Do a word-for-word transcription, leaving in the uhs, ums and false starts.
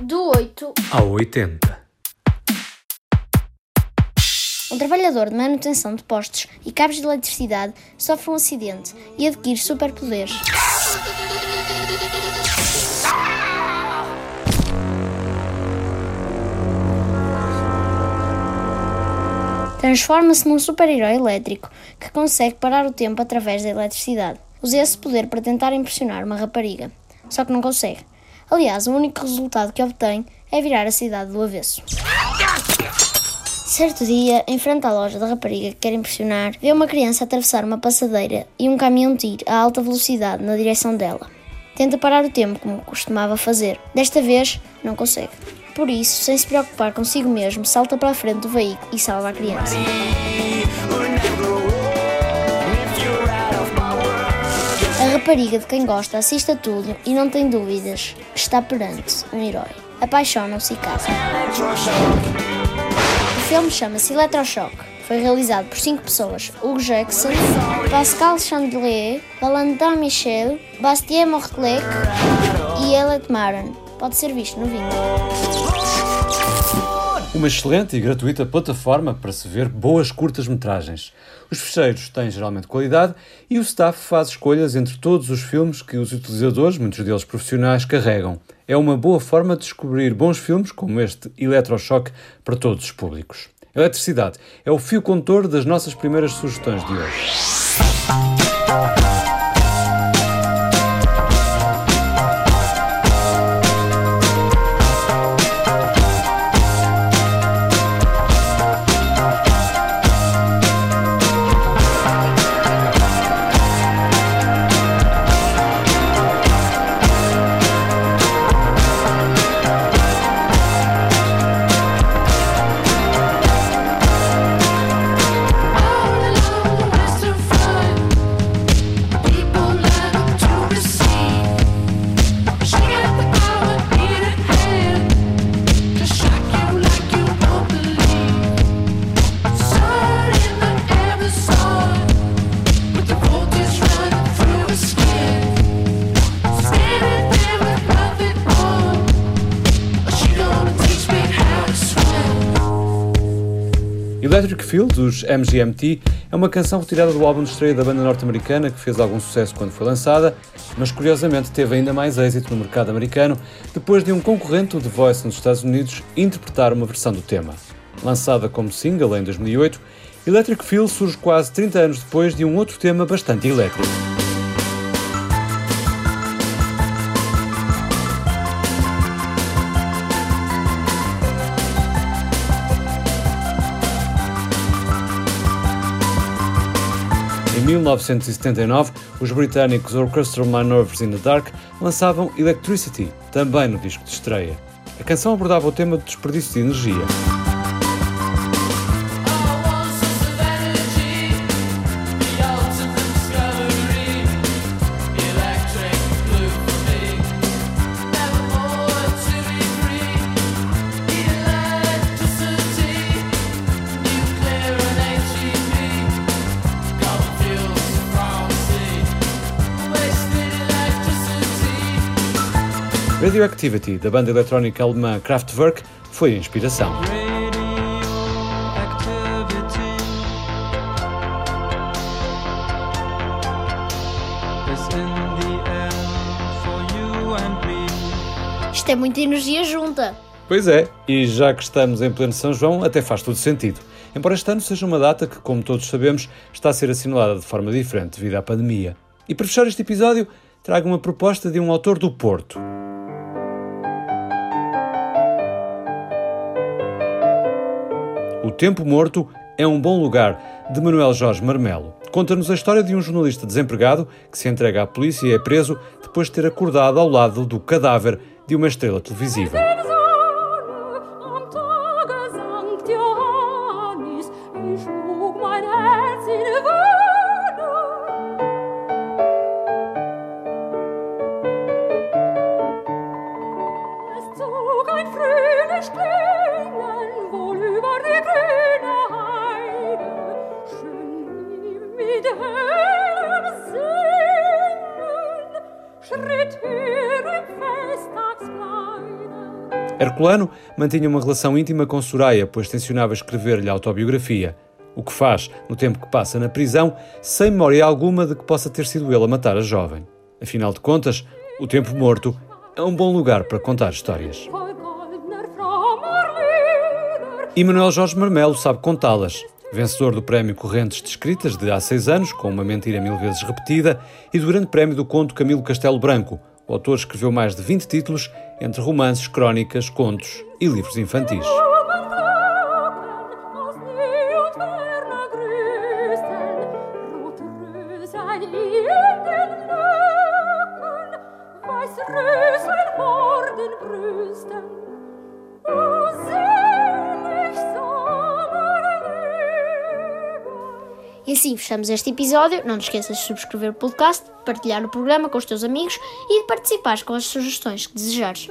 Do oito ao oitenta. Um trabalhador de manutenção de postes e cabos de eletricidade sofre um acidente e adquire superpoderes. Transforma-se num super-herói elétrico que consegue parar o tempo através da eletricidade. Usa esse poder para tentar impressionar uma rapariga, só que não consegue. Aliás, o único resultado que obtém é virar a cidade do avesso. Certo dia, em frente à loja da rapariga que quer impressionar, vê uma criança atravessar uma passadeira e um caminhão-tiro a alta velocidade na direção dela. Tenta parar o tempo, como costumava fazer. Desta vez, não consegue. Por isso, sem se preocupar consigo mesmo, salta para a frente do veículo e salva a criança. A rapariga de quem gosta assiste a tudo e não tem dúvidas que está perante um herói. Apaixonam-se e casam. O filme chama-se Electroshock. Foi realizado por cinco pessoas: Hugo Jackson, Pascal Chandelier, Valentin Michel, Bastien Mortelec e Eleth Maron. Pode ser visto no Vimeo. Uma excelente e gratuita plataforma para se ver boas curtas-metragens. Os fecheiros têm geralmente qualidade e o staff faz escolhas entre todos os filmes que os utilizadores, muitos deles profissionais, carregam. É uma boa forma de descobrir bons filmes como este Electroshock para todos os públicos. Eletricidade é o fio condutor das nossas primeiras sugestões de hoje. Electric Field, dos M G M T, é uma canção retirada do álbum de estreia da banda norte-americana que fez algum sucesso quando foi lançada, mas curiosamente teve ainda mais êxito no mercado americano depois de um concorrente de Voice nos Estados Unidos interpretar uma versão do tema. Lançada como single em dois mil e oito, Electric Field surge quase trinta anos depois de um outro tema bastante elétrico. Em mil novecentos e setenta e nove, os britânicos Orchestral Manoeuvres in the Dark lançavam Electricity, também no disco de estreia. A canção abordava o tema do desperdício de energia. Radioactivity, da banda eletrónica alemã Kraftwerk, foi a inspiração. Isto é muita energia junta. Pois é, e já que estamos em pleno São João, até faz todo sentido. Embora este ano seja uma data que, como todos sabemos, está a ser assinalada de forma diferente devido à pandemia. E para fechar este episódio, trago uma proposta de um autor do Porto. O Tempo Morto é um Bom Lugar, de Manuel Jorge Marmelo. Conta-nos a história de um jornalista desempregado que se entrega à polícia e é preso depois de ter acordado ao lado do cadáver de uma estrela televisiva. Schritt hören Festtagskleine. Herculano mantinha uma relação íntima com Soraya, pois tencionava escrever-lhe a autobiografia, o que faz no tempo que passa na prisão, sem memória alguma de que possa ter sido ele a matar a jovem. Afinal de contas, o tempo morto é um bom lugar para contar histórias. E Manuel Jorge Marmelo sabe contá-las. Vencedor do prémio Correntes de Escritas de há seis anos, com uma mentira mil vezes repetida, e do grande prémio do conto Camilo Castelo Branco, o autor escreveu mais de vinte títulos, entre romances, crónicas, contos e livros infantis. E assim fechamos este episódio. Não te esqueças de subscrever o podcast, partilhar o programa com os teus amigos e de participares com as sugestões que desejares.